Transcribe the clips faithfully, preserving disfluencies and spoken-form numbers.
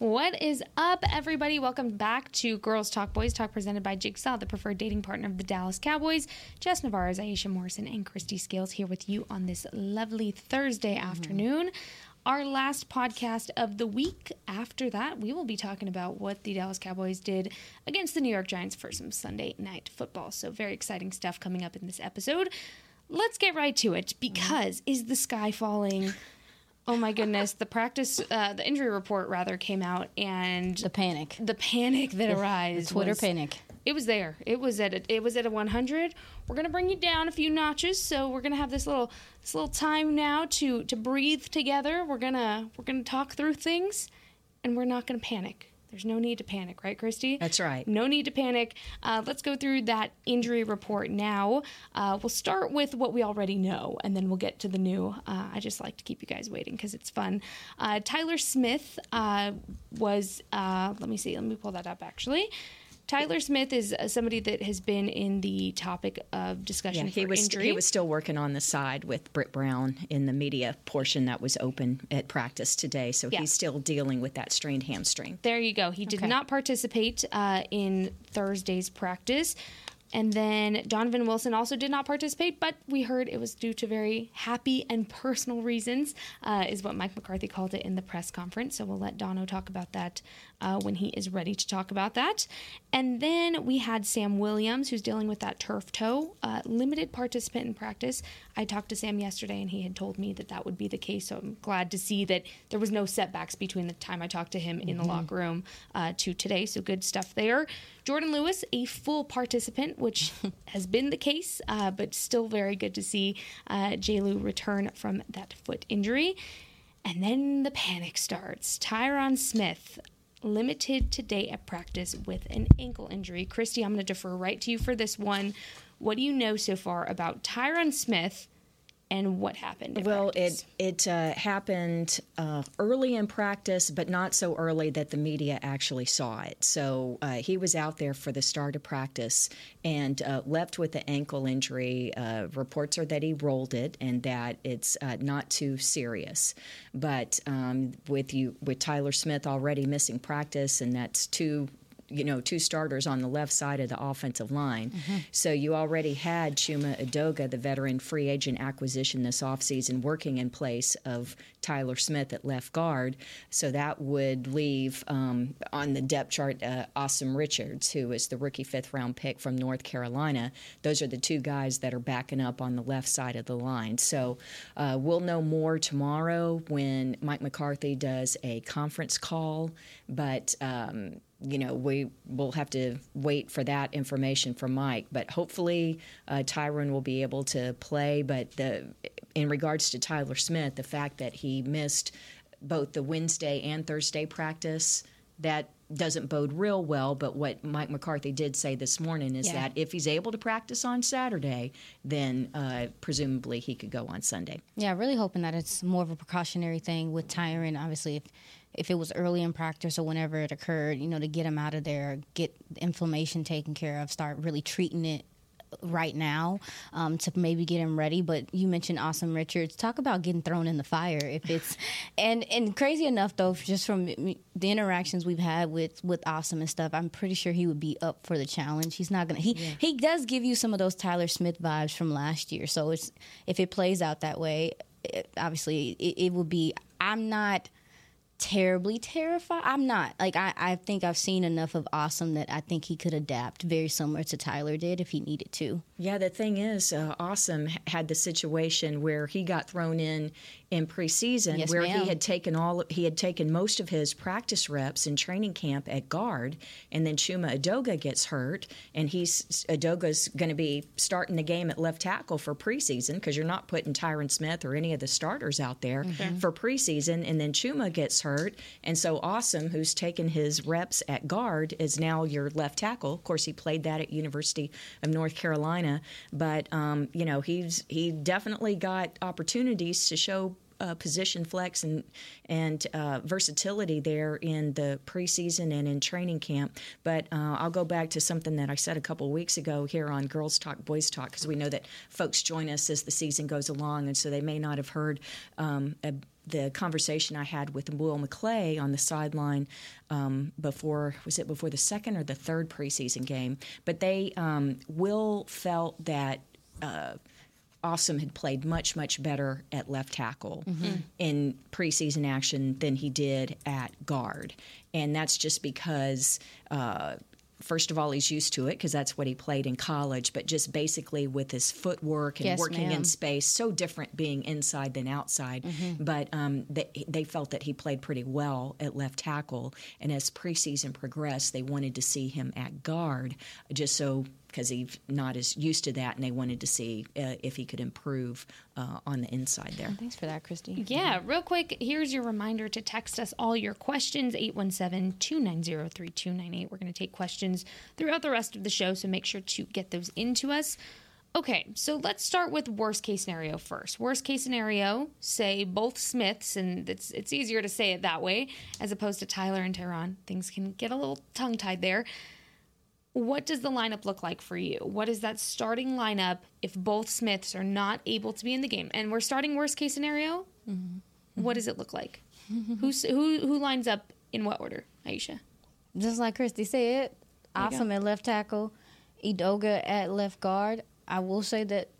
What is up, everybody? Welcome back to Girls Talk Boys Talk, presented by Jigsaw, the preferred dating partner of the Dallas Cowboys. Jess Navarro, Aisha Morrison, and Christy Scales here with you on this lovely Thursday mm-hmm. afternoon. Our last podcast of the week. After that, we will be talking about what the Dallas Cowboys did against the New York Giants for some Sunday night football. So very exciting stuff coming up in this episode. Let's get right to it, because mm-hmm. is the sky falling? Oh, my goodness. The practice, uh, the injury report, rather, came out, and the panic. The panic that arose. The Twitter was, panic. It was there. It was at a, it was at a one hundred. We're going to bring you down a few notches, so we're going to have this little this little time now to, to breathe together. We're going to we're going to talk through things, and we're not going to panic. There's no need to panic, right, Christy? That's right. No need to panic. Uh, let's go through that injury report now. Uh, we'll start with what we already know, and then we'll get to the new. Uh, I just like to keep you guys waiting because it's fun. Uh, Tyler Smith uh, was, uh, let me see, let me pull that up, actually. Tyler Smith is somebody that has been in the topic of discussion yeah, he for was, injury. He was still working on the side with Britt Brown in the media portion that was open at practice today, so yeah. he's still dealing with that strained hamstring. There you go. He did okay. not participate uh, in Thursday's practice. And then Donovan Wilson also did not participate, but we heard it was due to very happy and personal reasons, uh, is what Mike McCarthy called it in the press conference. So we'll let Dono talk about that uh, when he is ready to talk about that. And then we had Sam Williams, who's dealing with that turf toe, uh, limited participant in practice. I talked to Sam yesterday, and he had told me that that would be the case. So I'm glad to see that there was no setbacks between the time I talked to him mm-hmm. in the locker room uh, to today. So good stuff there. Jordan Lewis, a full participant, which has been the case, uh, but still very good to see uh, J. Lou return from that foot injury. And then the panic starts. Tyron Smith, limited today at practice with an ankle injury. Christy, I'm going to defer right to you for this one. What do you know so far about Tyron Smith? And what happened? Well, practice? it it uh, happened uh, early in practice, but not so early that the media actually saw it. So uh, he was out there for the start of practice and uh, left with the ankle injury. Uh, reports are that he rolled it and that it's uh, not too serious. But um, with you with Tyler Smith already missing practice, and that's two. you know, two starters on the left side of the offensive line. Mm-hmm. So you already had Chuma Edoga, the veteran free agent acquisition this offseason, working in place of Tyler Smith at left guard. So that would leave um, on the depth chart uh, Awesome Richards, who is the rookie fifth-round pick from North Carolina. Those are the two guys that are backing up on the left side of the line. So uh, we'll know more tomorrow when Mike McCarthy does a conference call, but um, – you know, we will have to wait for that information from Mike. But hopefully uh, Tyron will be able to play. But the, in regards to Tyler Smith, the fact that he missed both the Wednesday and Thursday practice, that doesn't bode real well. But what Mike McCarthy did say this morning is yeah. that if he's able to practice on Saturday, then uh, presumably he could go on Sunday. Yeah, really hoping that it's more of a precautionary thing with Tyron. Obviously, if if it was early in practice or whenever it occurred, you know, to get him out of there, get the inflammation taken care of, start really treating it right now um, to maybe get him ready. But you mentioned Awesome Richards. Talk about getting thrown in the fire. If it's and, and crazy enough, though, just from the interactions we've had with, with Awesome and stuff, I'm pretty sure he would be up for the challenge. He's not going to he, yeah. he does give you some of those Tyler Smith vibes from last year. So it's if it plays out that way, it, obviously it, it would be I'm not terribly terrified. I'm not. Like, I, I think I've seen enough of Awesome that I think he could adapt very similar to Tyler did if he needed to. Yeah, the thing is, uh, Awesome had the situation where he got thrown in in preseason, yes, where ma'am. he had taken all he had taken most of his practice reps in training camp at guard, and then Chuma Edoga gets hurt, and he's Adoga's going to be starting the game at left tackle for preseason because you're not putting Tyron Smith or any of the starters out there mm-hmm. for preseason, and then Chuma gets hurt, and so Awesome, who's taken his reps at guard, is now your left tackle. Of course, he played that at University of North Carolina, but um, you know he's he definitely got opportunities to show Uh, position flex and and uh, versatility there in the preseason and in training camp. But uh, I'll go back to something that I said a couple weeks ago here on Girls Talk, Boys Talk, because we know that folks join us as the season goes along, and so they may not have heard um, a, the conversation I had with Will McClay on the sideline um, before, was it before the second or the third preseason game? But they, um, Will felt that uh, Awesome had played much, much better at left tackle mm-hmm. in preseason action than he did at guard. And that's just because, uh, first of all, he's used to it because that's what he played in college, but just basically with his footwork and yes, working ma'am. in space, so different being inside than outside. Mm-hmm. But um, they, they felt that he played pretty well at left tackle. And as preseason progressed, they wanted to see him at guard just so – because he's not as used to that, and they wanted to see uh, if he could improve uh, on the inside there. Thanks for that, Christy. Yeah, real quick, here's your reminder to text us all your questions, eight one seven, two nine zero, three two nine eight. We're going to take questions throughout the rest of the show, so make sure to get those into us. Okay, so let's start with worst-case scenario first. Worst-case scenario, say both Smiths, and it's it's easier to say it that way, as opposed to Tyler and Tyron. Things can get a little tongue-tied there. What does the lineup look like for you? What is that starting lineup if both Smiths are not able to be in the game? And we're starting worst case scenario. Mm-hmm. What does it look like? Who's, who who lines up in what order, Aisha? Just like Christy said, Awesome at left tackle, Edoga at left guard. I will say that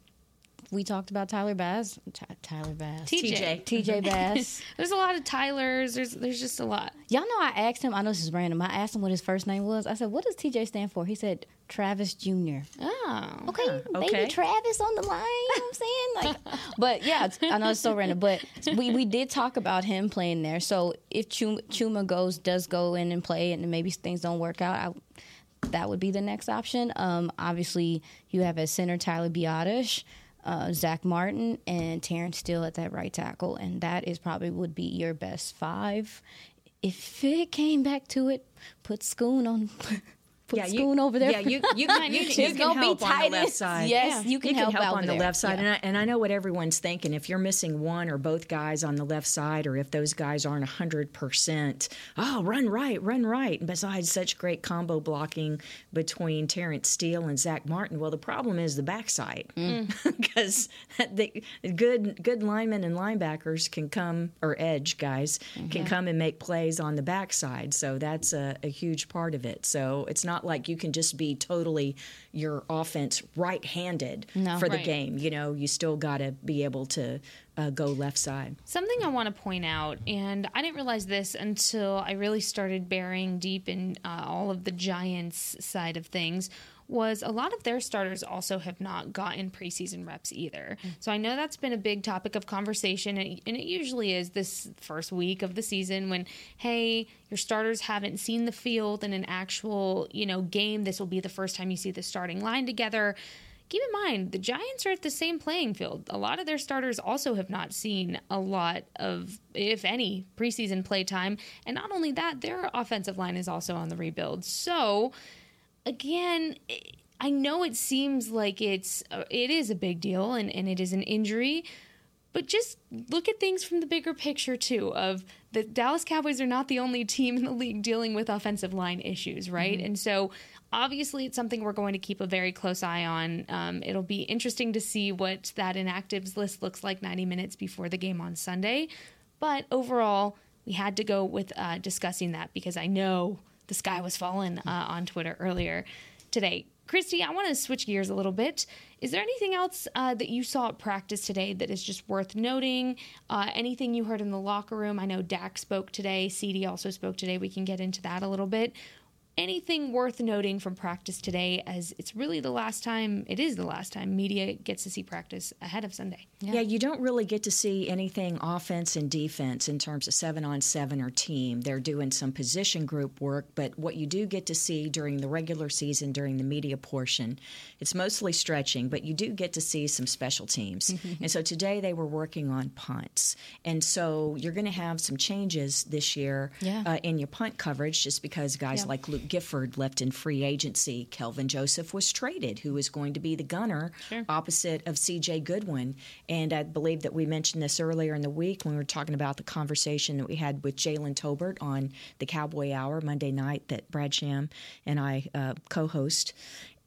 we talked about Tyler Bass. T- Tyler Bass. T J. T J Bass. There's a lot of Tylers. There's there's just a lot. Y'all know I asked him, I know this is random, I asked him what his first name was. I said, what does T J stand for? He said, Travis Junior Oh. Okay, huh. baby okay. Travis on the line, you know what I'm saying? Like, but yeah, I know it's so random, but we, we did talk about him playing there. So if Chuma, Chuma goes, does go in and play, and maybe things don't work out, I, that would be the next option. Um, obviously, you have at center Tyler Biotish, Uh, Zach Martin, and Terrence Steele at that right tackle, and that is probably would be your best five. If it came back to it, put Schoon on, put yeah, Schoon you, over there. Yeah, you you can, you can, you can help on the left side. Yes, yeah. you, can you can help, help on there. the left side. Yeah. And, I, and I know what everyone's thinking. If you're missing one or both guys on the left side, or if those guys aren't one hundred percent, oh, run right, run right. And besides, such great combo blocking between Terrence Steele and Zach Martin. Well, the problem is the backside, because mm. good good linemen and linebackers can come, or edge guys, mm-hmm. can come and make plays on the backside. So that's a, a huge part of it. So it's not Not like you can just be totally your offense right-handed no, for the right. game. You know, you still got to be able to uh, go left side. Something I want to point out, and I didn't realize this until I really started burying deep in uh, all of the Giants side of things, was a lot of their starters also have not gotten preseason reps either. Mm-hmm. So I know that's been a big topic of conversation, and it usually is this first week of the season when, hey, your starters haven't seen the field in an actual, you know, game. This will be the first time you see the starting line together. Keep in mind, the Giants are at the same playing field. A lot of their starters also have not seen a lot of, if any, preseason play time. And not only that, their offensive line is also on the rebuild. So again, I know it seems like it's it is a big deal and, and it is an injury, but just look at things from the bigger picture, too, of the Dallas Cowboys are not the only team in the league dealing with offensive line issues, right? Mm-hmm. And so obviously it's something we're going to keep a very close eye on. Um, it'll be interesting to see what that inactives list looks like ninety minutes before the game on Sunday. But overall, we had to go with uh, discussing that because I know the sky was falling uh, on Twitter earlier today. Christy, I want to switch gears a little bit. Is there anything else uh, that you saw at practice today that is just worth noting? Uh, anything you heard in the locker room? I know Dak spoke today. CeeDee also spoke today. We can get into that a little bit. anything worth noting from practice today, as it's really the last time, it is the last time media gets to see practice ahead of Sunday. Yeah, yeah you don't really get to see anything offense and defense in terms of seven-on-seven or team. They're doing some position group work, but what you do get to see during the regular season, during the media portion, it's mostly stretching, but you do get to see some special teams. Mm-hmm. And so today they were working on punts. And so you're going to have some changes this year yeah. uh, in your punt coverage just because guys yeah. like Luke Gifford left in free agency. Kelvin Joseph was traded, who is going to be the gunner sure. opposite of C J Goodwin. And I believe that we mentioned this earlier in the week when we were talking about the conversation that we had with Jalen Tolbert on the Cowboy Hour Monday night that Brad Sham and I uh, co-host.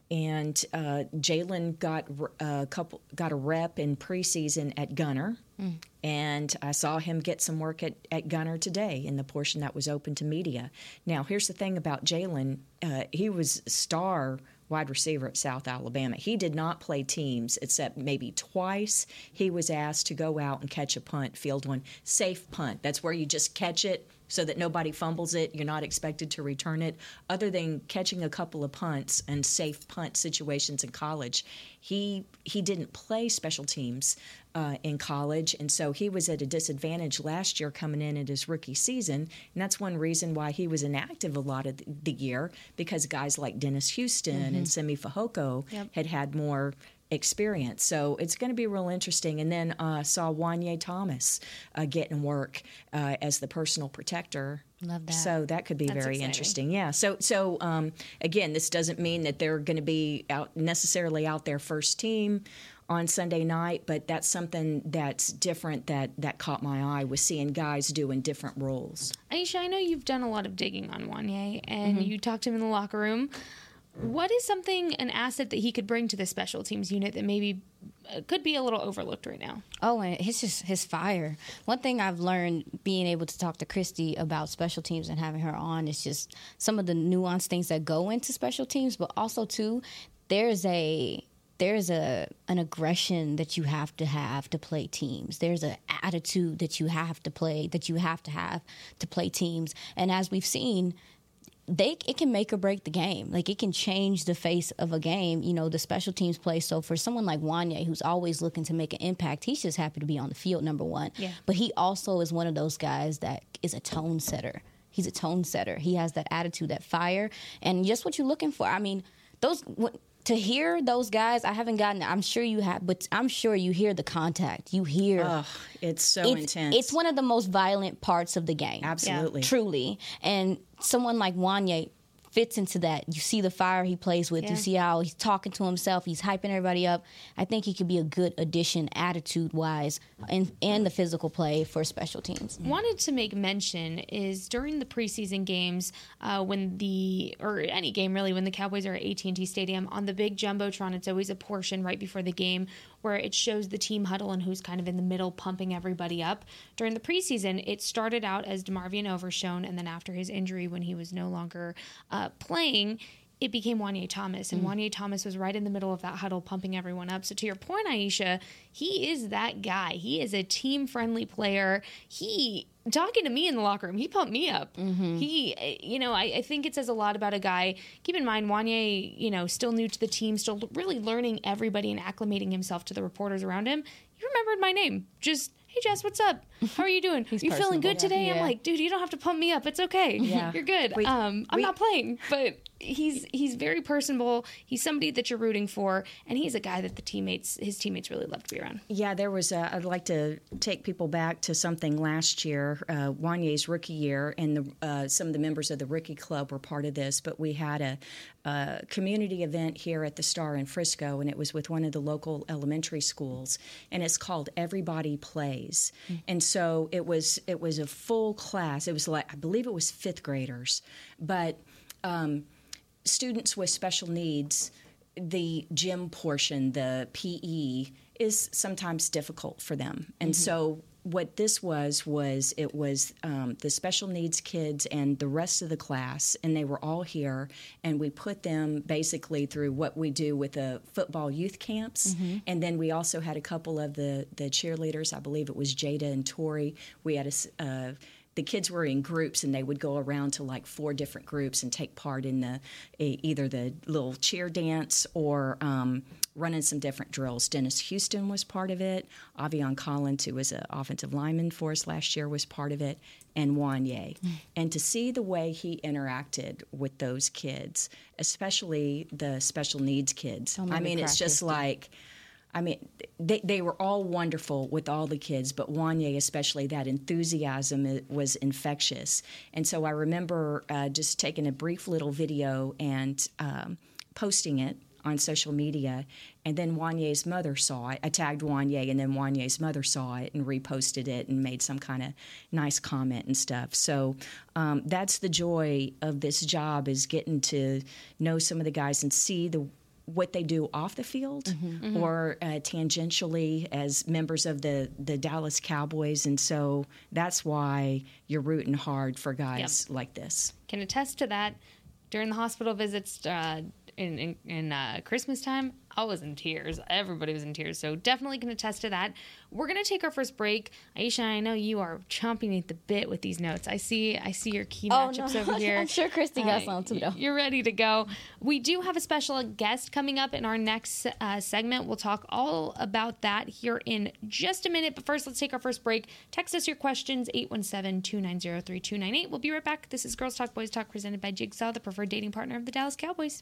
And uh, Jalen got a couple, got a rep in preseason at gunner, mm. and I saw him get some work at, at gunner today in the portion that was open to media. Now, here's the thing about Jalen. Uh, he was a star wide receiver at South Alabama. He did not play teams except maybe twice. He was asked to go out and catch a punt, field one, safe punt. That's where you just catch it so that nobody fumbles it. You're not expected to return it. Other than catching a couple of punts and safe punt situations in college, he he didn't play special teams uh, in college, and so he was at a disadvantage last year coming in at his rookie season, and that's one reason why he was inactive a lot of the year, because guys like Dennis Houston mm-hmm. and Simi Fehoko yep. had had more experience. So it's going to be real interesting. And then I uh, saw Wanye Thomas uh, getting work uh, as the personal protector. Love that. So that could be That's very exciting. Interesting. Yeah. So, so um, again, this doesn't mean that they're going to be out necessarily out there first team on Sunday night, but that's something that's different that, that caught my eye, was seeing guys doing different roles. Aisha, I know you've done a lot of digging on Wanye, and mm-hmm. you talked to him in the locker room. What is something, an asset that he could bring to the special teams unit that maybe could be a little overlooked right now? Oh, and it's just his fire. One thing I've learned being able to talk to Christy about special teams and having her on is just some of the nuanced things that go into special teams, but also, too, there's a... There's a an aggression that you have to have to play teams. There's an attitude that you have to play, that you have to have to play teams. And as we've seen, they it can make or break the game. Like, it can change the face of a game, you know, the special teams play. So for someone like Wanye, who's always looking to make an impact, he's just happy to be on the field, number one. Yeah. But he also is one of those guys that is a tone setter. He's a tone setter. He has that attitude, that fire, and just what you're looking for. I mean, those... What, To hear those guys, I haven't gotten. I'm sure you have, but I'm sure you hear the contact. You hear. Oh, it's so it's, intense. It's one of the most violent parts of the game. Absolutely, yeah. Truly. And someone like Wanye fits into that. You see the fire he plays with. Yeah. You see how he's talking to himself. He's hyping everybody up. I think he could be a good addition, attitude-wise, and and the physical play for special teams. Wanted to make mention is during the preseason games, uh, when the or any game really, when the Cowboys are at A T and T Stadium, on the big jumbotron, it's always a portion right before the game where it shows the team huddle and who's kind of in the middle pumping everybody up. During the preseason, it started out as DeMarvion Overshone, and then after his injury, when he was no longer uh, playing, it became Wanye Thomas, and mm-hmm. Wanye Thomas was right in the middle of that huddle pumping everyone up. So to your point, Aisha, he is that guy. He is a team-friendly player. He... Talking to me in the locker room, he pumped me up. Mm-hmm. He, you know, I, I think it says a lot about a guy. Keep in mind, Wanye, you know, still new to the team, still really learning everybody and acclimating himself to the reporters around him. He remembered my name. Just, hey, Jess, what's up? How are you doing? You feeling good today? Yeah. I'm like, dude, you don't have to pump me up. It's okay. Yeah. You're good. We, um, I'm we, not playing, but... He's he's very personable. He's somebody that you're rooting for, and he's a guy that the teammates his teammates really love to be around. Yeah, there was. A, I'd like to take people back to something last year, uh, Wanye's rookie year, and the, uh, some of the members of the rookie club were part of this. But we had a, a community event here at the Star in Frisco, and it was with one of the local elementary schools, and it's called Everybody Plays. Mm-hmm. And so it was it was a full class. It was like I believe it was fifth graders, but. Um, Students with special needs, the gym portion, the P E, is sometimes difficult for them. And mm-hmm. so what this was, was it was um, the special needs kids and the rest of the class, and they were all here, and we put them basically through what we do with the football youth camps. Mm-hmm. And then we also had a couple of the, the cheerleaders. I believe it was Jada and Tori. We had a... Uh, the kids were in groups, and they would go around to like four different groups and take part in the either the little cheer dance or um, running some different drills. Dennis Houston was part of it. Avion Collins, who was an offensive lineman for us last year, was part of it, and Wanye. Mm. And to see the way he interacted with those kids, especially the special needs kids, I mean, it's just like – I mean, they, they were all wonderful with all the kids, but Wanye especially, that enthusiasm was infectious. And so I remember uh, just taking a brief little video and um, posting it on social media, and then Wanye's mother saw it. I tagged Wanye, and then Wanye's mother saw it and reposted it and made some kind of nice comment and stuff. So um, that's the joy of this job, is getting to know some of the guys and see the what they do off the field, mm-hmm, mm-hmm. or uh, tangentially as members of the, the Dallas Cowboys. And so that's why you're rooting hard for guys yep. like this. Can attest to that. During the hospital visits uh, in, in, in uh, Christmas time, I was in tears. Everybody was in tears. So definitely can attest to that. We're going to take our first break. Aisha, I know you are chomping at the bit with these notes. I see I see your key oh, matchups no. over here. I'm sure Christy got some too. You're ready to go. We do have a special guest coming up in our next uh, segment. We'll talk all about that here in just a minute. But first, let's take our first break. Text us your questions, eight one seven, two nine zero, three two nine eight. We'll be right back. This is Girls Talk, Boys Talk, presented by Jigsaw, the preferred dating partner of the Dallas Cowboys.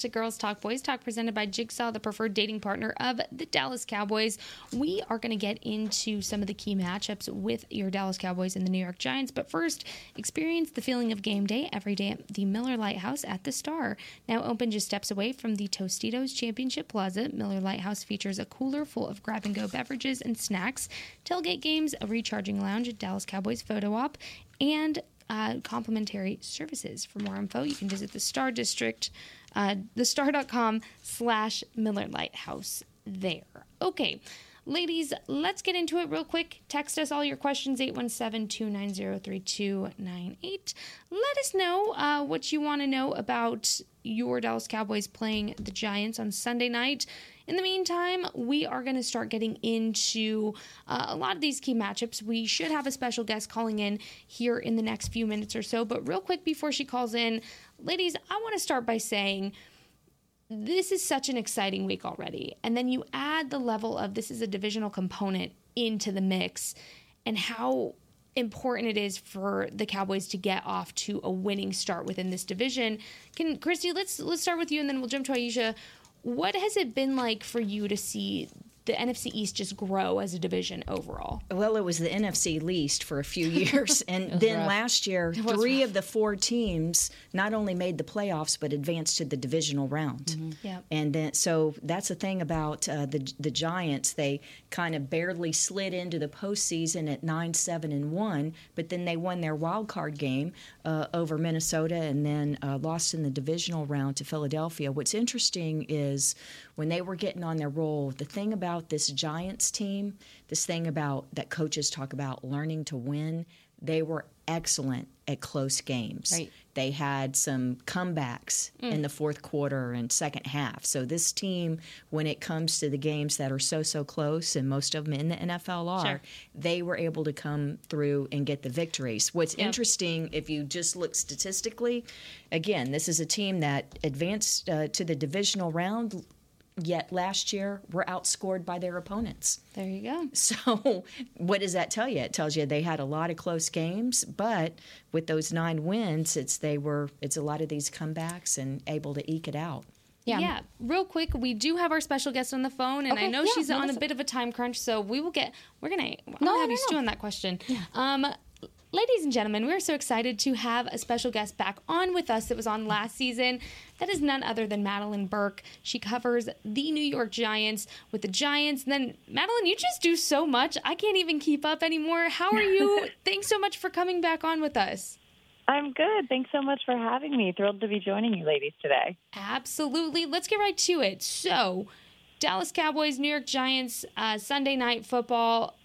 To Girls Talk, Boys Talk, presented by Jigsaw, the preferred dating partner of the Dallas Cowboys. We are going to get into some of the key matchups with your Dallas Cowboys and the New York Giants, but first, experience the feeling of game day every day at the Miller Lighthouse at the Star. Now open just steps away from the Tostitos Championship Plaza, Miller Lighthouse features a cooler full of grab-and-go beverages and snacks, tailgate games, a recharging lounge, a Dallas Cowboys photo op, and uh, complimentary services. For more info, you can visit the Star District Uh, thestar.com slash Miller Lighthouse there. Okay, ladies, let's get into it real quick. Text us all your questions, eight one seven, two nine zero, three two nine eight. Let us know uh, what you want to know about your Dallas Cowboys playing the Giants on Sunday night. In the meantime, we are going to start getting into uh, a lot of these key matchups. We should have a special guest calling in here in the next few minutes or so. But real quick before she calls in, ladies, I want to start by saying this is such an exciting week already. And then you add the level of this is a divisional component into the mix and how important it is for the Cowboys to get off to a winning start within this division. Can Christy, let's let's start with you, and then we'll jump to Aisha. What has it been like for you to see the N F C East just grow as a division overall? Well, it was the N F C least for a few years. And then rough. last year, three rough. of the four teams not only made the playoffs, but advanced to the divisional round. Mm-hmm. Yep. And then, so that's the thing about uh, the the Giants. They kind of barely slid into the postseason at nine, seven, and one, but then they won their wild card game uh, over Minnesota and then uh, lost in the divisional round to Philadelphia. What's interesting is when they were getting on their roll, the thing about this Giants team, this thing about that coaches talk about learning to win, they were excellent at close games. Right. They had some comebacks mm. in the fourth quarter and second half. So this team, when it comes to the games that are so, so close, and most of them in the N F L are, sure. they were able to come through and get the victories. What's yep. interesting, if you just look statistically, again, this is a team that advanced uh, to the divisional round, yet last year were outscored by their opponents. There you go. So what does that tell you? It tells you they had a lot of close games, but with those nine wins, it's they were it's a lot of these comebacks and able to eke it out. Yeah. yeah. Real quick, we do have our special guest on the phone, and okay, I know yeah, she's no, on a bit of a time crunch, so we will get we're gonna I'm no, gonna have no, you no. stew on that question. Yeah. Um Ladies and gentlemen, we are so excited to have a special guest back on with us that was on last season. That is none other than Madelyn Burke. She covers the New York Giants with the Giants. And then, Madelyn, you just do so much. I can't even keep up anymore. How are you? Thanks so much for coming back on with us. I'm good. Thanks so much for having me. Thrilled to be joining you ladies today. Absolutely. Let's get right to it. So, Dallas Cowboys, New York Giants, uh, Sunday Night Football.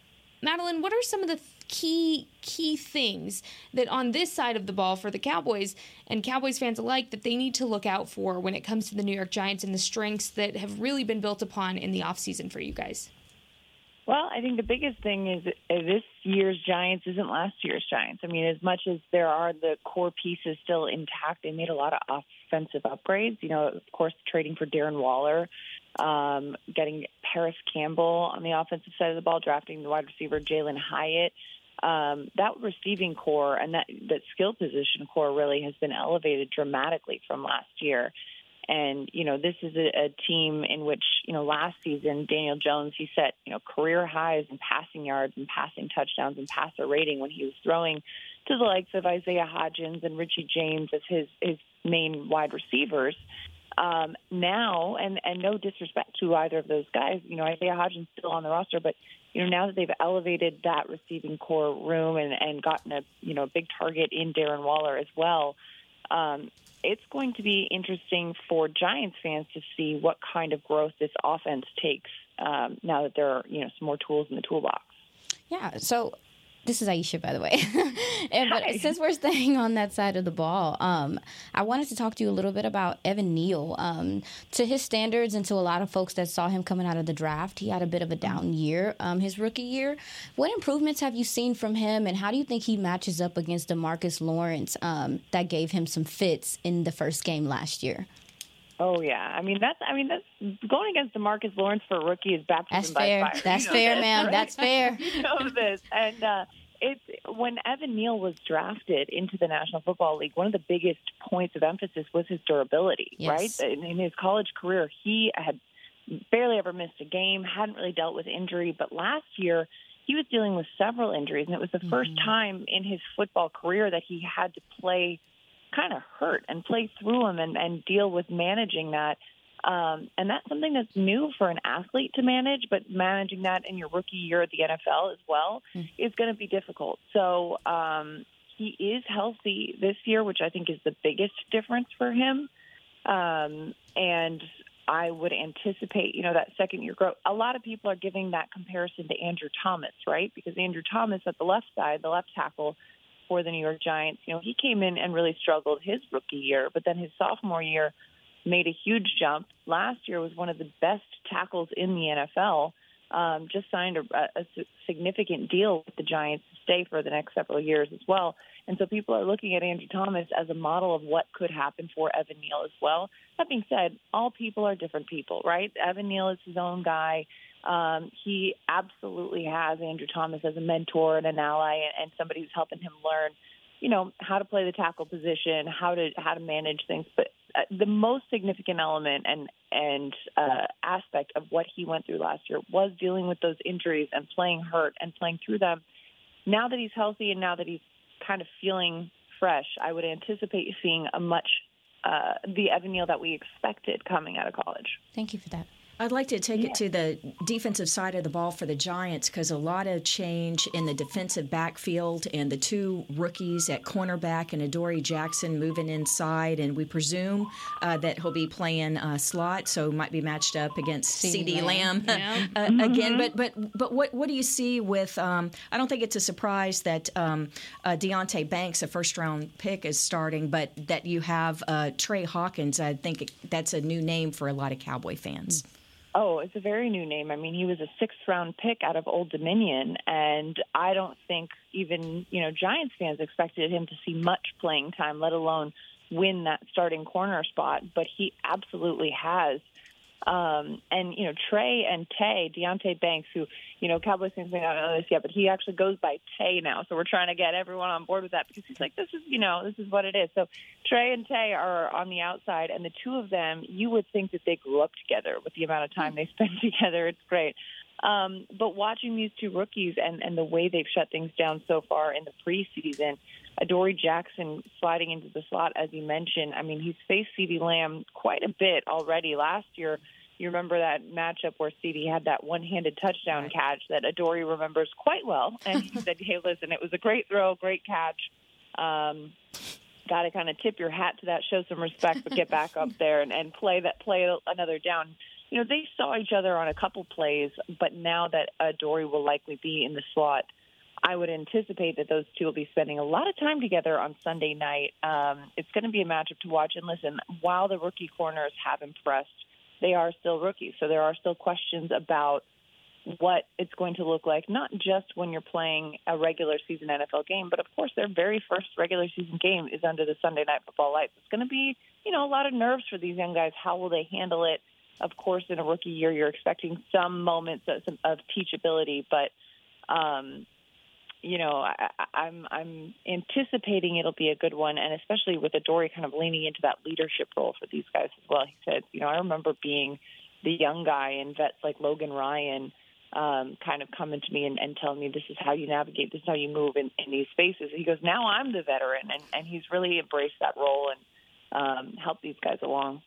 Madelyn, what are some of the th- Key key things that on this side of the ball for the Cowboys and Cowboys fans alike that they need to look out for when it comes to the New York Giants and the strengths that have really been built upon in the offseason for you guys? Well, I think the biggest thing is this year's Giants isn't last year's Giants. I mean, as much as there are the core pieces still intact, they made a lot of offensive upgrades. You know, of course, trading for Darren Waller, um, getting Paris Campbell on the offensive side of the ball, drafting the wide receiver Jalen Hyatt. Um, that receiving core and that, that skill position core really has been elevated dramatically from last year. And, you know, this is a, a team in which, you know, last season, Daniel Jones, he set, you know, career highs in passing yards and passing touchdowns and passer rating when he was throwing to the likes of Isaiah Hodgins and Richie James as his, his main wide receivers. Um, now, and, and no disrespect to either of those guys, you know, Isaiah Hodgins still on the roster, but, you know, now that they've elevated that receiving core room and, and gotten a, you know, big target in Darren Waller as well, um, it's going to be interesting for Giants fans to see what kind of growth this offense takes um, now that there are, you know, some more tools in the toolbox. Yeah, so this is Aisha, by the way. and, but since we're staying on that side of the ball, um, I wanted to talk to you a little bit about Evan Neal. Um, to his standards and to a lot of folks that saw him coming out of the draft, he had a bit of a down year, um, his rookie year. What improvements have you seen from him, and how do you think he matches up against DeMarcus Lawrence um, that gave him some fits in the first game last year? Oh yeah, I mean that's I mean that's going against DeMarcus Lawrence for a rookie is baptism that's by fair. Fire. That's you know fair, this, ma'am. Right? That's fair. You know this, and uh, it's when Evan Neal was drafted into the National Football League, one of the biggest points of emphasis was his durability. Yes. Right, in, in his college career, he had barely ever missed a game, hadn't really dealt with injury, but last year he was dealing with several injuries, and it was the mm-hmm. first time in his football career that he had to play kind of hurt and play through them and, and deal with managing that. Um, and that's something that's new for an athlete to manage, but managing that in your rookie year at the N F L as well mm. is going to be difficult. So um, he is healthy this year, which I think is the biggest difference for him. Um, and I would anticipate, you know, that second year growth. A lot of people are giving that comparison to Andrew Thomas, right? Because Andrew Thomas at the left side, the left tackle, for the New York Giants, you know, he came in and really struggled his rookie year, but then his sophomore year made a huge jump. Last year was one of the best tackles in the N F L, um, just signed a, a significant deal with the Giants to stay for the next several years as well. And so people are looking at Andrew Thomas as a model of what could happen for Evan Neal as well. That being said, all people are different people, right? Evan Neal is his own guy. Um, he absolutely has Andrew Thomas as a mentor and an ally and, and somebody who's helping him learn, you know, how to play the tackle position, how to how to manage things. But uh, the most significant element and and uh, aspect of what he went through last year was dealing with those injuries and playing hurt and playing through them. Now that he's healthy and now that he's kind of feeling fresh, I would anticipate seeing a much uh, the Evan Neal that we expected coming out of college. Thank you for that. I'd like to take it to the defensive side of the ball for the Giants, because a lot of change in the defensive backfield and the two rookies at cornerback and Adoree Jackson moving inside, and we presume uh, that he'll be playing uh, slot, so might be matched up against CeeDee Lamb, Lamb. Yeah. uh, mm-hmm. again. But but but what what do you see with? Um, I don't think it's a surprise that um, uh, Deonte Banks, a first round pick, is starting, but that you have uh, Trey Hawkins. I think that's a new name for a lot of Cowboy fans. Mm-hmm. Oh, it's a very new name. I mean, he was a sixth-round pick out of Old Dominion, and I don't think even, you know, Giants fans expected him to see much playing time, let alone win that starting corner spot, but he absolutely has. Um, and, you know, Trey and Tay, Deonte Banks, who, you know, Cowboys fans may not know this yet, but he actually goes by Tay now, so we're trying to get everyone on board with that because he's like, this is, you know, this is what it is. So Trey and Tay are on the outside, and the two of them, you would think that they grew up together with the amount of time they spend together. It's great. Um, but watching these two rookies and, and the way they've shut things down so far in the preseason, Adoree Jackson sliding into the slot, as you mentioned. I mean, he's faced CeeDee Lamb quite a bit already last year. You remember that matchup where CeeDee had that one-handed touchdown catch that Adoree remembers quite well. And he said, hey, listen, it was a great throw, great catch. Um, got to kind of tip your hat to that, show some respect, but get back up there and, and play that play another down. You know, they saw each other on a couple plays, but now that Adoree will likely be in the slot, I would anticipate that those two will be spending a lot of time together on Sunday night. Um, it's going to be a matchup to watch. And listen, while the rookie corners have impressed, they are still rookies. So there are still questions about what it's going to look like, not just when you're playing a regular season N F L game, but, of course, their very first regular season game is under the Sunday Night Football lights. It's going to be, you know, a lot of nerves for these young guys. How will they handle it? Of course, in a rookie year, you're expecting some moments of, of teachability, but um, – You know, I, I'm I'm anticipating it'll be a good one, and especially with Adoree kind of leaning into that leadership role for these guys as well. He said, you know, I remember being the young guy and vets like Logan Ryan um, kind of coming to me and, and telling me this is how you navigate, this is how you move in, in these spaces. He goes, now I'm the veteran, and, and he's really embraced that role and um, helped these guys along.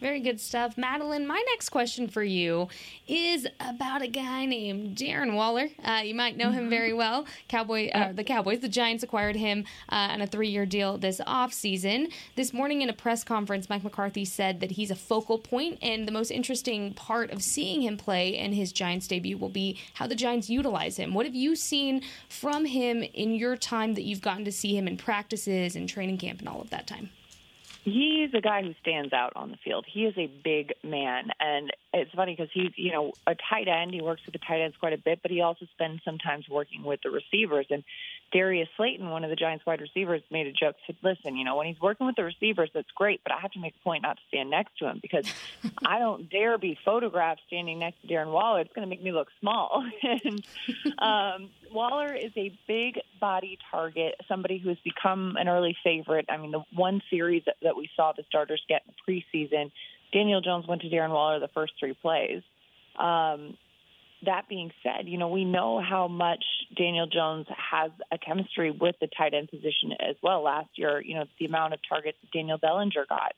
Very good stuff. Madelyn, my next question for you is about a guy named Darren Waller. Uh, you might know him very well. Cowboy, uh, the Cowboys, the Giants acquired him uh, on a three-year deal this offseason. This morning in a press conference, Mike McCarthy said that he's a focal point, and the most interesting part of seeing him play in his Giants debut will be how the Giants utilize him. What have you seen from him in your time that you've gotten to see him in practices and training camp and all of that time? He's a guy who stands out on the field. He is a big man, and it's funny because he's, you know, a tight end. He works with the tight ends quite a bit, but he also spends some time working with the receivers. And Darius Slayton, one of the Giants' wide receivers, made a joke. Said, "Listen, you know, when he's working with the receivers, that's great, but I have to make a point not to stand next to him because I don't dare be photographed standing next to Darren Waller. It's going to make me look small." And um, Waller is a big body target, somebody who has become an early favorite. I mean, the one series that, that we saw the starters get in the preseason, Daniel Jones went to Darren Waller the first three plays. Um, that being said, you know, we know how much Daniel Jones has a chemistry with the tight end position as well. Last year, you know, the amount of targets Daniel Bellinger got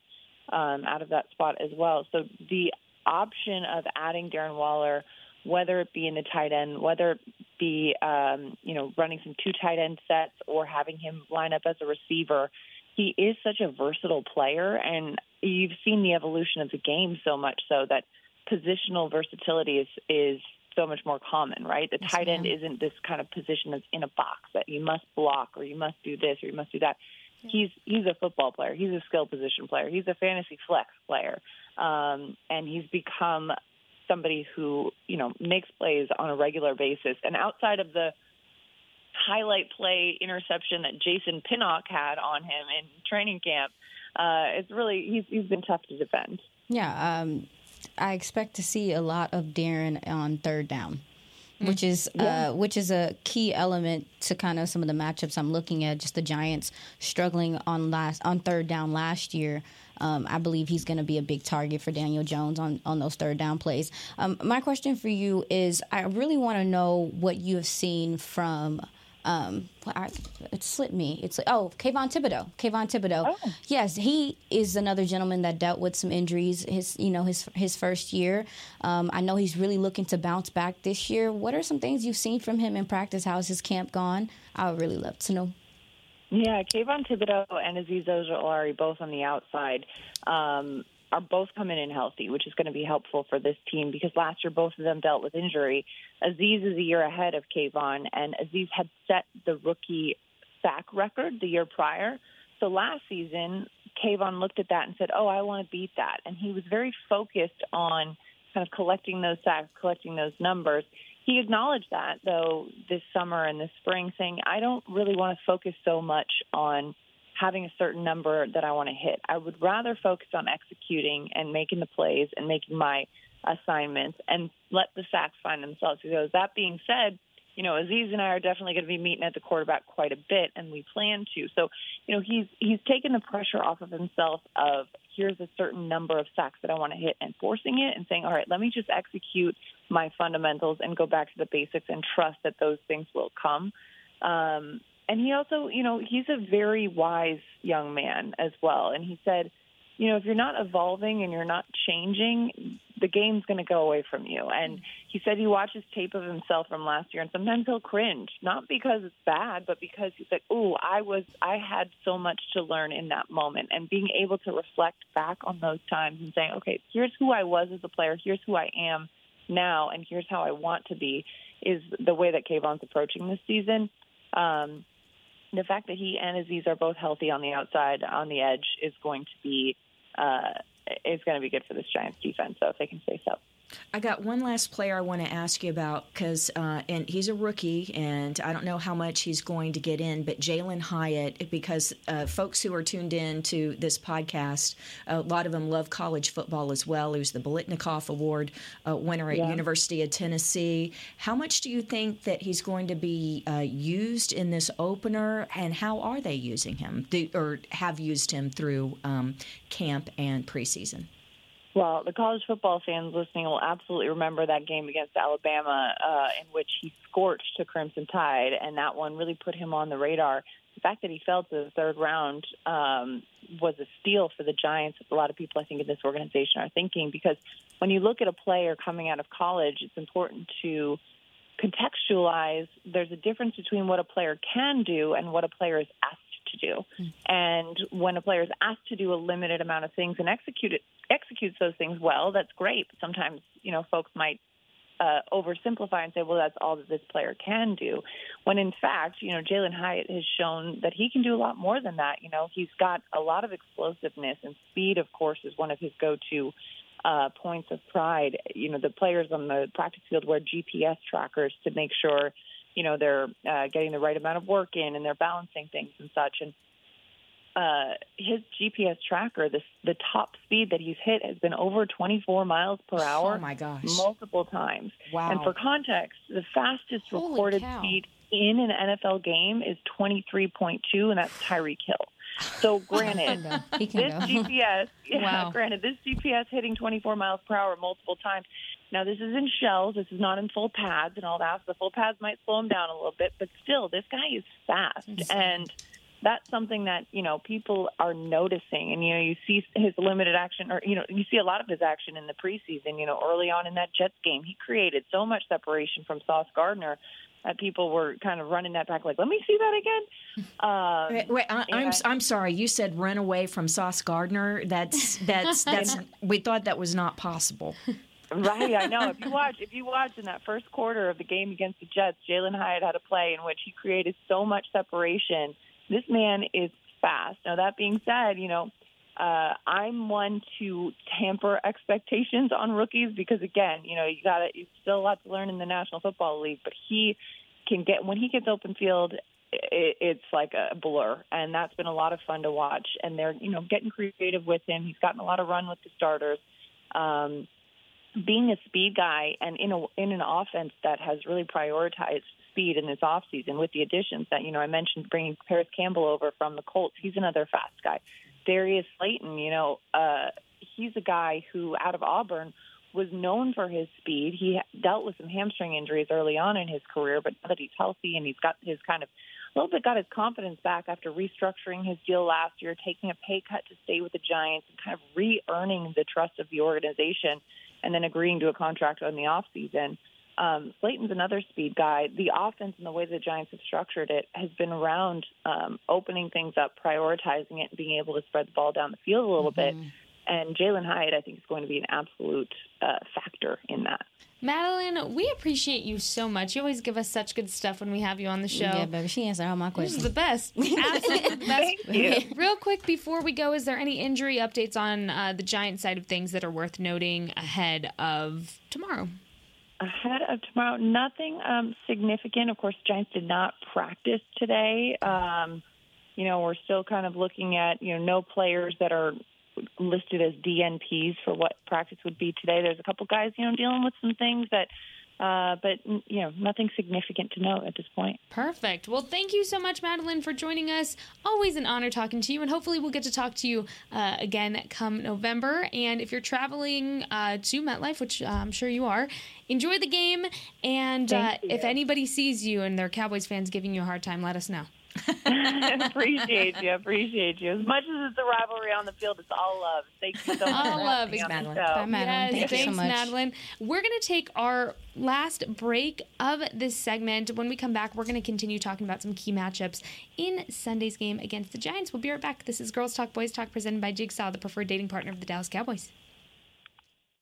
um, out of that spot as well. So the option of adding Darren Waller, whether it be in the tight end, whether it be, um, you know, running some two tight end sets or having him line up as a receiver, he is such a versatile player, and you've seen the evolution of the game so much so that positional versatility is, is so much more common, right? The tight end isn't this kind of position that's in a box that you must block or you must do this or you must do that. He's he's a football player. He's a skill position player. He's a fantasy flex player. Um, and he's become somebody who, you know, makes plays on a regular basis. And outside of the highlight play interception that Jason Pinnock had on him in training camp, Uh, it's really he's, he's been tough to defend. Yeah, um, I expect to see a lot of Darren on third down, mm-hmm. which is yeah. uh, which is a key element to kind of some of the matchups I'm looking at. Just the Giants struggling on last on third down last year. Um, I believe he's going to be a big target for Daniel Jones on, on those third down plays. Um, my question for you is, I really want to know what you have seen from. Um, I, it slipped me. It's like, oh, Kayvon Thibodeau. Kayvon Thibodeau. Oh. Yes, he is another gentleman that dealt with some injuries. His, you know, his his first year. Um, I know he's really looking to bounce back this year. What are some things you've seen from him in practice? How's his camp gone? I would really love to know. Yeah, Kayvon Thibodeau and Azeez Ojulari, both on the outside, um, are both coming in healthy, which is going to be helpful for this team because last year both of them dealt with injury. Azeez is a year ahead of Kayvon, and Azeez had set the rookie sack record the year prior. So last season, Kayvon looked at that and said, oh, I want to beat that. And he was very focused on kind of collecting those sacks, collecting those numbers. He acknowledged that, though, this summer and this spring, saying, I don't really want to focus so much on having a certain number that I want to hit. I would rather focus on executing and making the plays and making my assignments and let the sacks find themselves. Because that being said, you know, Azeez and I are definitely going to be meeting at the quarterback quite a bit, and we plan to. So, you know, he's he's taken the pressure off of himself of here's a certain number of sacks that I want to hit and forcing it and saying, all right, let me just execute my fundamentals and go back to the basics and trust that those things will come. Um, and he also, you know, he's a very wise young man as well. And he said, you know, if you're not evolving and you're not changing, the game's going to go away from you. And he said he watches tape of himself from last year, and sometimes he'll cringe, not because it's bad, but because he's like, ooh, I was, I had so much to learn in that moment. And being able to reflect back on those times and saying, okay, here's who I was as a player, here's who I am now, and here's how I want to be, is the way that Kayvon's approaching this season. Um, the fact that he and Azeez are both healthy on the outside, on the edge, is going to be Uh, it's going to be good for this Giants defense, so if they can say so. I got one last player I want to ask you about because, uh, and he's a rookie, and I don't know how much he's going to get in, but Jalen Hyatt, because uh, folks who are tuned in to this podcast, a lot of them love college football as well. He was the Biletnikoff Award uh, winner at yeah. University of Tennessee. How much do you think that he's going to be uh, used in this opener, and how are they using him, the, or have used him through um, camp and preseason? Well, the college football fans listening will absolutely remember that game against Alabama uh, in which he scorched to Crimson Tide, and that one really put him on the radar. The fact that he fell to the third round um, was a steal for the Giants. A lot of people, I think, in this organization are thinking, because when you look at a player coming out of college, it's important to contextualize. There's a difference between what a player can do and what a player is asked to do. And when a player is asked to do a limited amount of things and execute it, executes those things well, that's great. But sometimes, you know, folks might uh, oversimplify and say, well, that's all that this player can do. When in fact, you know, Jalen Hyatt has shown that he can do a lot more than that. You know, he's got a lot of explosiveness, and speed, of course, is one of his go-to uh, points of pride. You know, the players on the practice field wear G P S trackers to make sure, you know, they're uh, getting the right amount of work in and they're balancing things and such. And uh, his G P S tracker, this, the top speed that he's hit has been over twenty-four miles per hour. Oh, my gosh. Multiple times. Wow. And for context, the fastest Holy recorded cow. speed in an N F L game is twenty-three point two, and that's Tyreek Hill. So granted, this go. G P S, yeah, wow. granted, this G P S hitting twenty-four miles per hour multiple times. Now, this is in shells. This is not in full pads and all that. So the full pads might slow him down a little bit, but still, this guy is fast. Exactly. And that's something that, you know, people are noticing. And, you know, you see his limited action, or, you know, you see a lot of his action in the preseason. You know, early on in that Jets game, he created so much separation from Sauce Gardner that people were kind of running that back like, let me see that again. Um, wait, wait I, I'm I, I'm sorry. You said run away from Sauce Gardner. That's that's that's we thought that was not possible. Right, I know. If you watch, if you watch in that first quarter of the game against the Jets, Jalen Hyatt had a play in which he created so much separation. This man is fast. Now, that being said, you know, uh, I'm one to tamper expectations on rookies because, again, you know, you got to, you still a lot to learn in the National Football League. But he can get, when he gets open field, it, it's like a blur, and that's been a lot of fun to watch. And they're, you know, getting creative with him. He's gotten a lot of run with the starters. Um, being a speed guy and in a, in an offense that has really prioritized speed in this offseason with the additions that, you know, I mentioned bringing Paris Campbell over from the Colts. He's another fast guy. Darius Slayton, you know, uh, he's a guy who out of Auburn was known for his speed. He dealt with some hamstring injuries early on in his career, but now that he's healthy and he's got his kind of a little bit got his confidence back after restructuring his deal last year, taking a pay cut to stay with the Giants and kind of re-earning the trust of the organization and then agreeing to a contract on the offseason. Um, Slayton's another speed guy. The offense and the way the Giants have structured it has been around um, opening things up, prioritizing it, and being able to spread the ball down the field a little mm-hmm. bit. And Jalen Hyatt, I think, is going to be an absolute uh, factor in that. Madelyn, we appreciate you so much. You always give us such good stuff when we have you on the show. Yeah, baby, she answered all my questions. This is the best. Absolutely the best. Thank you. Real quick before we go, is there any injury updates on uh, the Giants side of things that are worth noting ahead of tomorrow? Ahead of tomorrow, nothing um, significant. Of course, the Giants did not practice today. Um, you know, we're still kind of looking at, you know, no players that are listed as D N Ps for what practice would be today. There's a couple guys, you know, dealing with some things that, uh, but, you know, nothing significant to note at this point. Perfect. Well, thank you so much, Madelyn, for joining us. Always an honor talking to you, and hopefully we'll get to talk to you uh, again come November. And if you're traveling uh, to MetLife, which uh, I'm sure you are, enjoy the game. And uh, if anybody sees you and they're Cowboys fans giving you a hard time, let us know. appreciate you appreciate you as much as it's a rivalry on the field. It's all love. Thank you so much. All love. Thanks, Madelyn. Bye, Madelyn. Yes, thank thanks you so much. Madelyn, we're going to take our last break of this segment. When we come back, we're going to continue talking about some key matchups in Sunday's game against the Giants. We'll be right back. This is Girls Talk Boys Talk, presented by Jigsaw, the preferred dating partner of the Dallas Cowboys.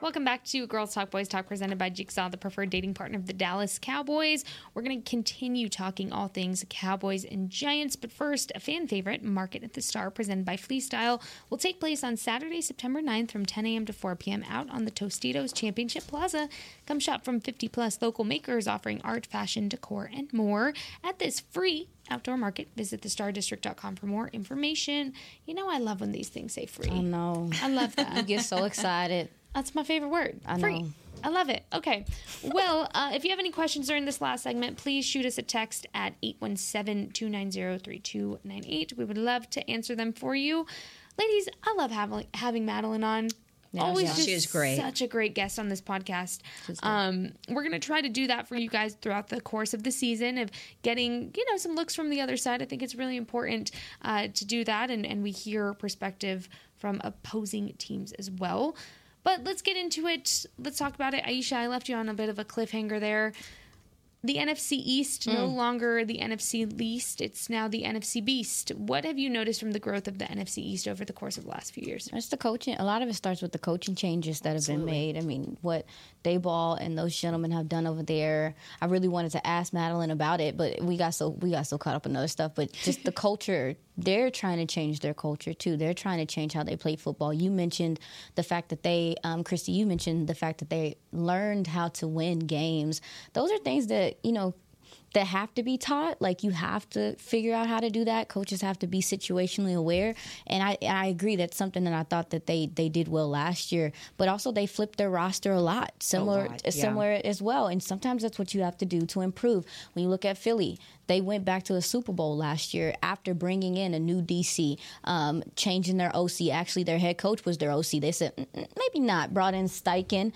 Welcome back to Girls Talk Boys Talk, presented by Jigsaw, the preferred dating partner of the Dallas Cowboys. We're going to continue talking all things Cowboys and Giants, but first, a fan favorite, Market at the Star, presented by Fleestyle, will take place on Saturday, September ninth from ten a.m. to four p.m. out on the Tostitos Championship Plaza. Come shop from fifty-plus local makers offering art, fashion, decor, and more at this free outdoor market. Visit the star district dot com for more information. You know I love when these things say free. I know. I love that. I get so excited. That's my favorite word. I know. Free. I love it. Okay. Well, uh, if you have any questions during this last segment, please shoot us a text at eight one seven, two nine zero, three two nine eight. We would love to answer them for you. Ladies, I love having, having Madelyn on. Yeah, Always yeah. Just she is great. Such a great guest on this podcast. Um, we're going to try to do that for you guys throughout the course of the season of getting, you know, some looks from the other side. I think it's really important uh, to do that, and, and we hear perspective from opposing teams as well. But let's get into it. Let's talk about it. Aisha, I left you on a bit of a cliffhanger there. the N F C East, mm. no longer the N F C least. It's now the N F C beast. What have you noticed from the growth of the N F C East over the course of the last few years? It's the coaching. A lot of it starts with the coaching changes that Absolutely. have been made. I mean, what Daboll and those gentlemen have done over there. I really wanted to ask Madelyn about it, but we got so we got so caught up in other stuff. But just the culture. They're trying to change their culture, too. They're trying to change how they play football. You mentioned the fact that they, um, Christy, you mentioned the fact that they learned how to win games. Those are things that, you know, that have to be taught. Like, you have to figure out how to do that. Coaches have to be situationally aware. And I, I agree, that's something that I thought that they, they did well last year. But also they flipped their roster a lot, similar, a lot, yeah. similar as well. And sometimes that's what you have to do to improve. When you look at Philly, they went back to a Super Bowl last year after bringing in a new D C, um, changing their O C. Actually, their head coach was their O C. They said, maybe not. Brought in Steichen,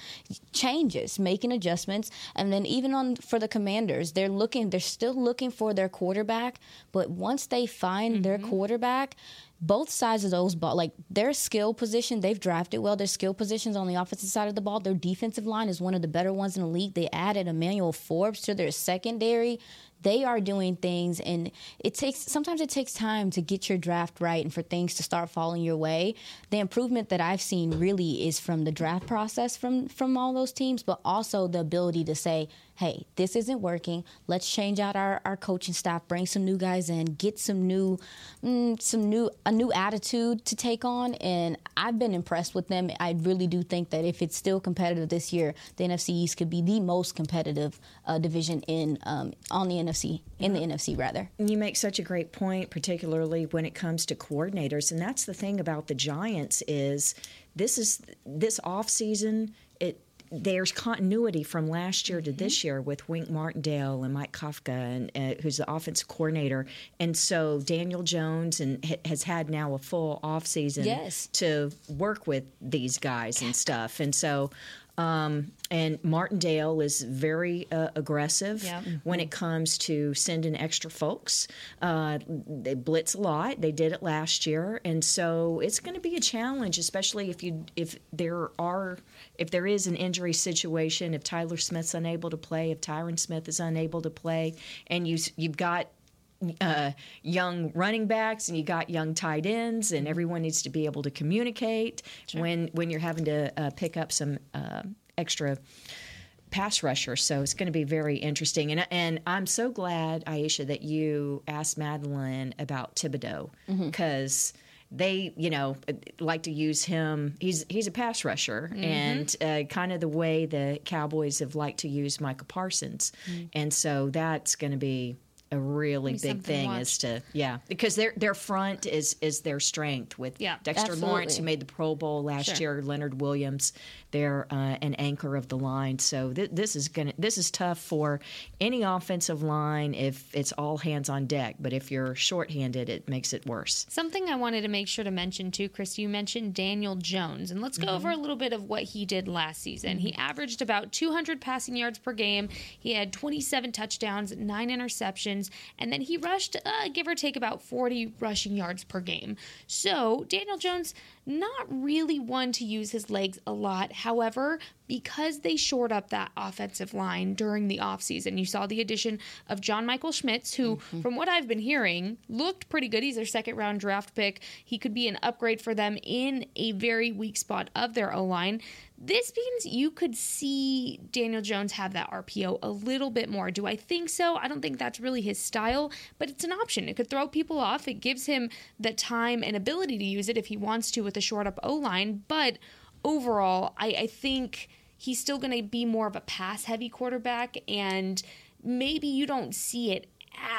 changes, making adjustments. And then even on for the Commanders, they're looking, they're still looking for their quarterback. But once they find mm-hmm. their quarterback, both sides of those ball, like their skill position, they've drafted well. Their skill positions on the offensive side of the ball, their defensive line is one of the better ones in the league. They added Emmanuel Forbes to their secondary. They are doing things, and it takes sometimes it takes time to get your draft right and for things to start falling your way. The improvement that I've seen really is from the draft process from, from all those teams, but also the ability to say, hey, this isn't working. Let's change out our, our coaching staff, bring some new guys in, get some new, mm, some new a new attitude to take on. And I've been impressed with them. I really do think that if it's still competitive this year, the N F C East could be the most competitive uh, division in um, on the N F C in the N F C rather. You make such a great point, particularly when it comes to coordinators, and that's the thing about the Giants is this is this offseason, it. There's continuity from last year to mm-hmm. this year with Wink Martindale and Mike Kafka, and uh, who's the offensive coordinator. And so Daniel Jones and ha- has had now a full offseason yes. to work with these guys and stuff. And so um, and Martindale is very uh, aggressive yeah. mm-hmm. when it comes to sending extra folks. Uh, they blitz a lot. They did it last year. And so it's going to be a challenge, especially if you if there are – if there is an injury situation, if Tyler Smith's unable to play, if Tyron Smith is unable to play, and you, you've got uh, young running backs and you got young tight ends, and everyone needs to be able to communicate sure. when when you're having to uh, pick up some uh, extra pass rusher. So it's going to be very interesting. And and I'm so glad, Aisha, that you asked Madelyn about Thibodeau because mm-hmm. – they, you know, like to use him. He's he's a pass rusher, mm-hmm. and uh, kind of the way the Cowboys have liked to use Michael Parsons, mm-hmm. and so that's going to be a really be big thing is to yeah, because their their front is is their strength with yeah, Dexter absolutely. Lawrence, who made the Pro Bowl last sure. year, Leonard Williams, they're uh, an anchor of the line. So th- this is gonna this is tough for any offensive line if it's all hands on deck. But if you're shorthanded, it makes it worse. Something I wanted to make sure to mention too, Chris, you mentioned Daniel Jones, and let's go mm-hmm. over a little bit of what he did last season. He averaged about two hundred passing yards per game. He had twenty-seven touchdowns, nine interceptions. And then he rushed, uh, give or take, about forty rushing yards per game. So Daniel Jones, not really one to use his legs a lot. However, because they shored up that offensive line during the offseason, you saw the addition of John Michael Schmitz, who, mm-hmm. from what I've been hearing, looked pretty good. He's their second-round draft pick. He could be an upgrade for them in a very weak spot of their O-line. This means you could see Daniel Jones have that R P O a little bit more. Do I think so? I don't think that's really his style, but it's an option. It could throw people off. It gives him the time and ability to use it if he wants to with a short-up O-line. But overall, I, I think he's still going to be more of a pass-heavy quarterback, and maybe you don't see it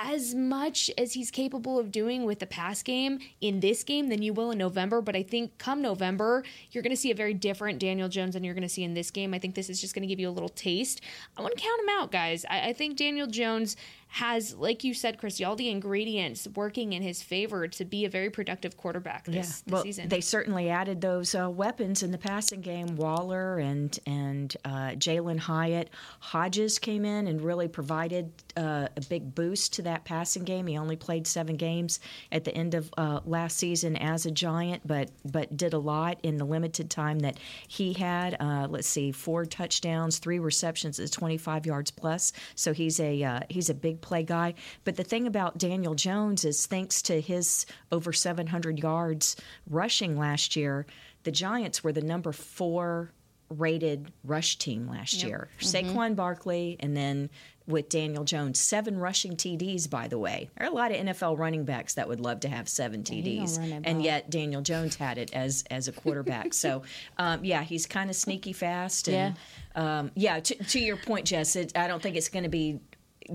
as much as he's capable of doing with the pass game in this game than you will in November. But I think come November, you're going to see a very different Daniel Jones than you're going to see in this game. I think this is just going to give you a little taste. I want to count him out, guys. I, I think Daniel Jones has, like you said, Christy, all the ingredients working in his favor to be a very productive quarterback this, yeah. this well, season. They certainly added those uh, weapons in the passing game. Waller and and uh, Jalen Hyatt. Hodges came in and really provided uh, a big boost to that passing game. He only played seven games at the end of uh, last season as a Giant, but, but did a lot in the limited time that he had. Uh, let's see, four touchdowns, three receptions at twenty-five yards plus. So he's a uh, he's a big play guy. But the thing about Daniel Jones is, thanks to his over seven hundred yards rushing last year, the Giants were the number four rated rush team last yep. year. Mm-hmm. Saquon Barkley, and then with Daniel Jones, seven rushing T Ds, by the way. There are a lot of N F L running backs that would love to have seven T Ds, and yet Daniel Jones had it as as a quarterback. So, um, yeah, he's kind of sneaky fast. And, yeah, um, yeah to, to your point, Jess, it, I don't think it's going to be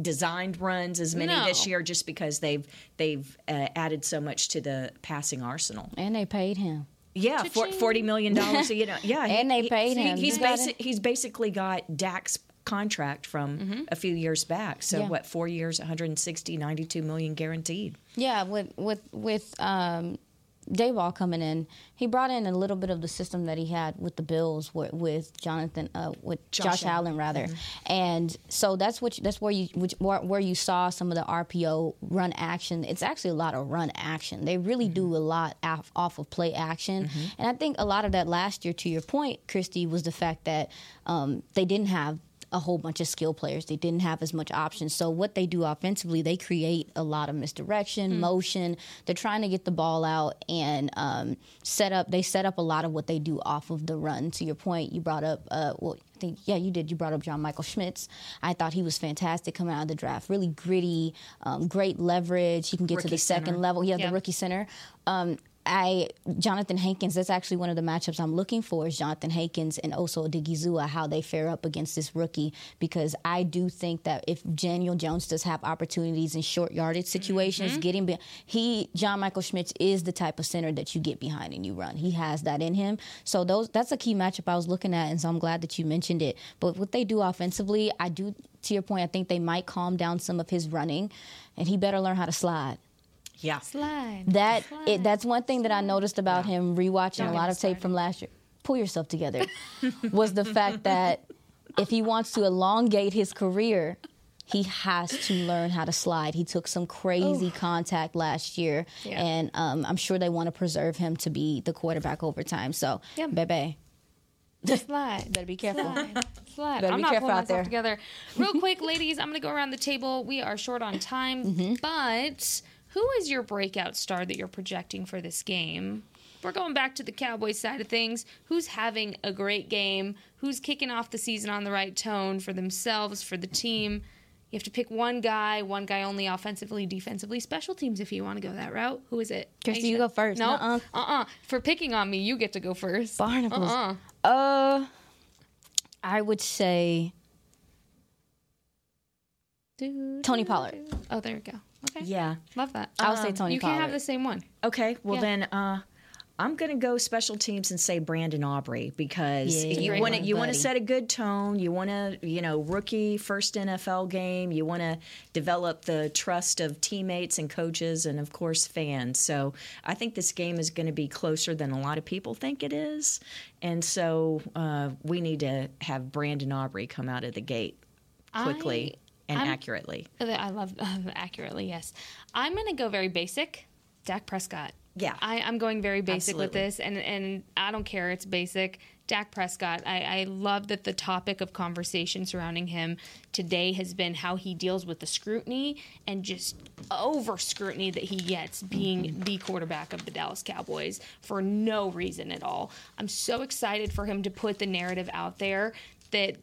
designed runs as many no. this year, just because they've they've uh, added so much to the passing arsenal. And they paid him. Yeah, forty million dollars you know, yeah, and they paid he, him. He's basi- he's basically got Dak's contract from mm-hmm. a few years back. So yeah. what, four years, one hundred sixty, ninety-two million guaranteed. Yeah, with with with um, Daboll coming in, he brought in a little bit of the system that he had with the Bills, with, with Jonathan, uh, with Josh, Josh Allen, Allen rather, mm-hmm. and so that's what you, that's where you which, where, where you saw some of the R P O run action. It's actually a lot of run action. They really mm-hmm. do a lot off, off of play action, mm-hmm. and I think a lot of that last year, to your point, Christy, was the fact that um, they didn't have a whole bunch of skill players. They didn't have as much options. So what they do offensively, they create a lot of misdirection, mm. motion. They're trying to get the ball out and um, set up. They set up a lot of what they do off of the run. To your point, you brought up, uh, well, I think, yeah, you did. You brought up John Michael Schmitz. I thought he was fantastic coming out of the draft. Really gritty, um, great leverage. He can get rookie to the center. Second level. Yeah, yeah, the rookie center. Um, I Jonathan Hankins, that's actually one of the matchups I'm looking for, is Jonathan Hankins and also Odigizua, how they fare up against this rookie, because I do think that if Daniel Jones does have opportunities in short yardage situations, mm-hmm. getting be- he John Michael Schmitz is the type of center that you get behind and you run. He has that in him. So those that's a key matchup I was looking at, and so I'm glad that you mentioned it. But what they do offensively, I do, to your point, I think they might calm down some of his running, and he better learn how to slide. Yeah, slide. That slide. It, that's one thing slide. that I noticed about yeah. him rewatching Don't a lot of tape from last year. Pull yourself together. was the fact that if he wants to elongate his career, he has to learn how to slide. He took some crazy Ooh. contact last year, yeah. and um, I'm sure they want to preserve him to be the quarterback over time. So, yeah. Bebe. Slide. Better be careful. Slide. Slide. Better I'm be not careful pulling out myself there. Together. Real quick, ladies, I'm going to go around the table. We are short on time, mm-hmm. but who is your breakout star that you're projecting for this game? We're going back to the Cowboys side of things. Who's having a great game? Who's kicking off the season on the right tone for themselves, for the team? You have to pick one guy, one guy only, offensively, defensively, special teams if you want to go that route. Who is it? Christy, you go first. No, uh-uh. uh-uh. For picking on me, you get to go first. Barnacles. Uh-uh. Uh, I would say Tony Pollard. Oh, there we go. Okay. Yeah. Love that. I'll um, say Tony you Pollard. You can't have the same one. Okay. Well, yeah. then uh, I'm going to go special teams and say Brandon Aubrey, because yeah, you want to you want to set a good tone. You want to, you know, rookie, first N F L game. You want to develop the trust of teammates and coaches and, of course, fans. So I think this game is going to be closer than a lot of people think it is. And so uh, we need to have Brandon Aubrey come out of the gate quickly. I... And I'm, accurately. I love uh, accurately, yes. I'm going to go very basic. Dak Prescott. Yeah. I, I'm going very basic Absolutely. with this, and, and I don't care. It's basic. Dak Prescott, I, I love that the topic of conversation surrounding him today has been how he deals with the scrutiny and just over scrutiny that he gets being mm-hmm. the quarterback of the Dallas Cowboys for no reason at all. I'm so excited for him to put the narrative out there that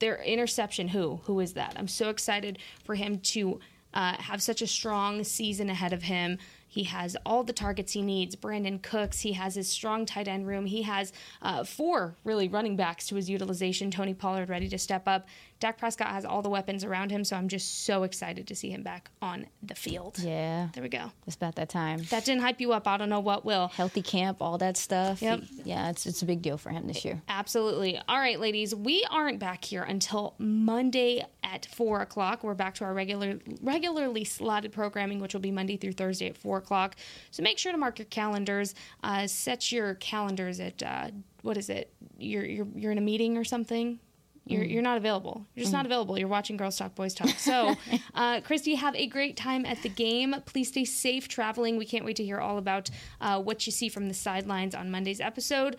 their interception, who? Who is that? I'm so excited for him to uh, have such a strong season ahead of him. He has all the targets he needs. Brandon Cooks, he has his strong tight end room. He has uh, four, really, running backs to his utilization. Tony Pollard ready to step up. Dak Prescott has all the weapons around him, so I'm just so excited to see him back on the field. Yeah. There we go. It's about that time. That didn't hype you up. I don't know what will. Healthy camp, all that stuff. Yep. Yeah, it's, it's a big deal for him this year. Absolutely. All right, ladies, we aren't back here until Monday at four o'clock. We're back to our regular regularly slotted programming, which will be Monday through Thursday at four o'clock. So make sure to mark your calendars. Uh, set your calendars at, uh, what is it? You're, you're, you're in a meeting or something? You're, you're not available. You're just mm. not available. You're watching Girls Talk, Boys Talk. So, uh, Christy, have a great time at the game. Please stay safe traveling. We can't wait to hear all about uh, what you see from the sidelines on Monday's episode.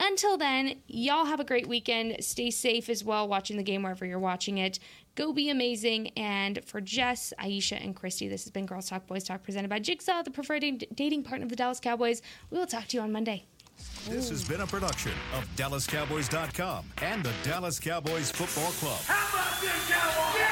Until then, y'all have a great weekend. Stay safe as well, watching the game wherever you're watching it. Go be amazing. And for Jess, Aisha, and Christy, this has been Girls Talk, Boys Talk, presented by Jigsaw, the preferred dating partner of the Dallas Cowboys. We will talk to you on Monday. This has been a production of Dallas Cowboys dot com and the Dallas Cowboys Football Club. How about this, Cowboys? Yeah!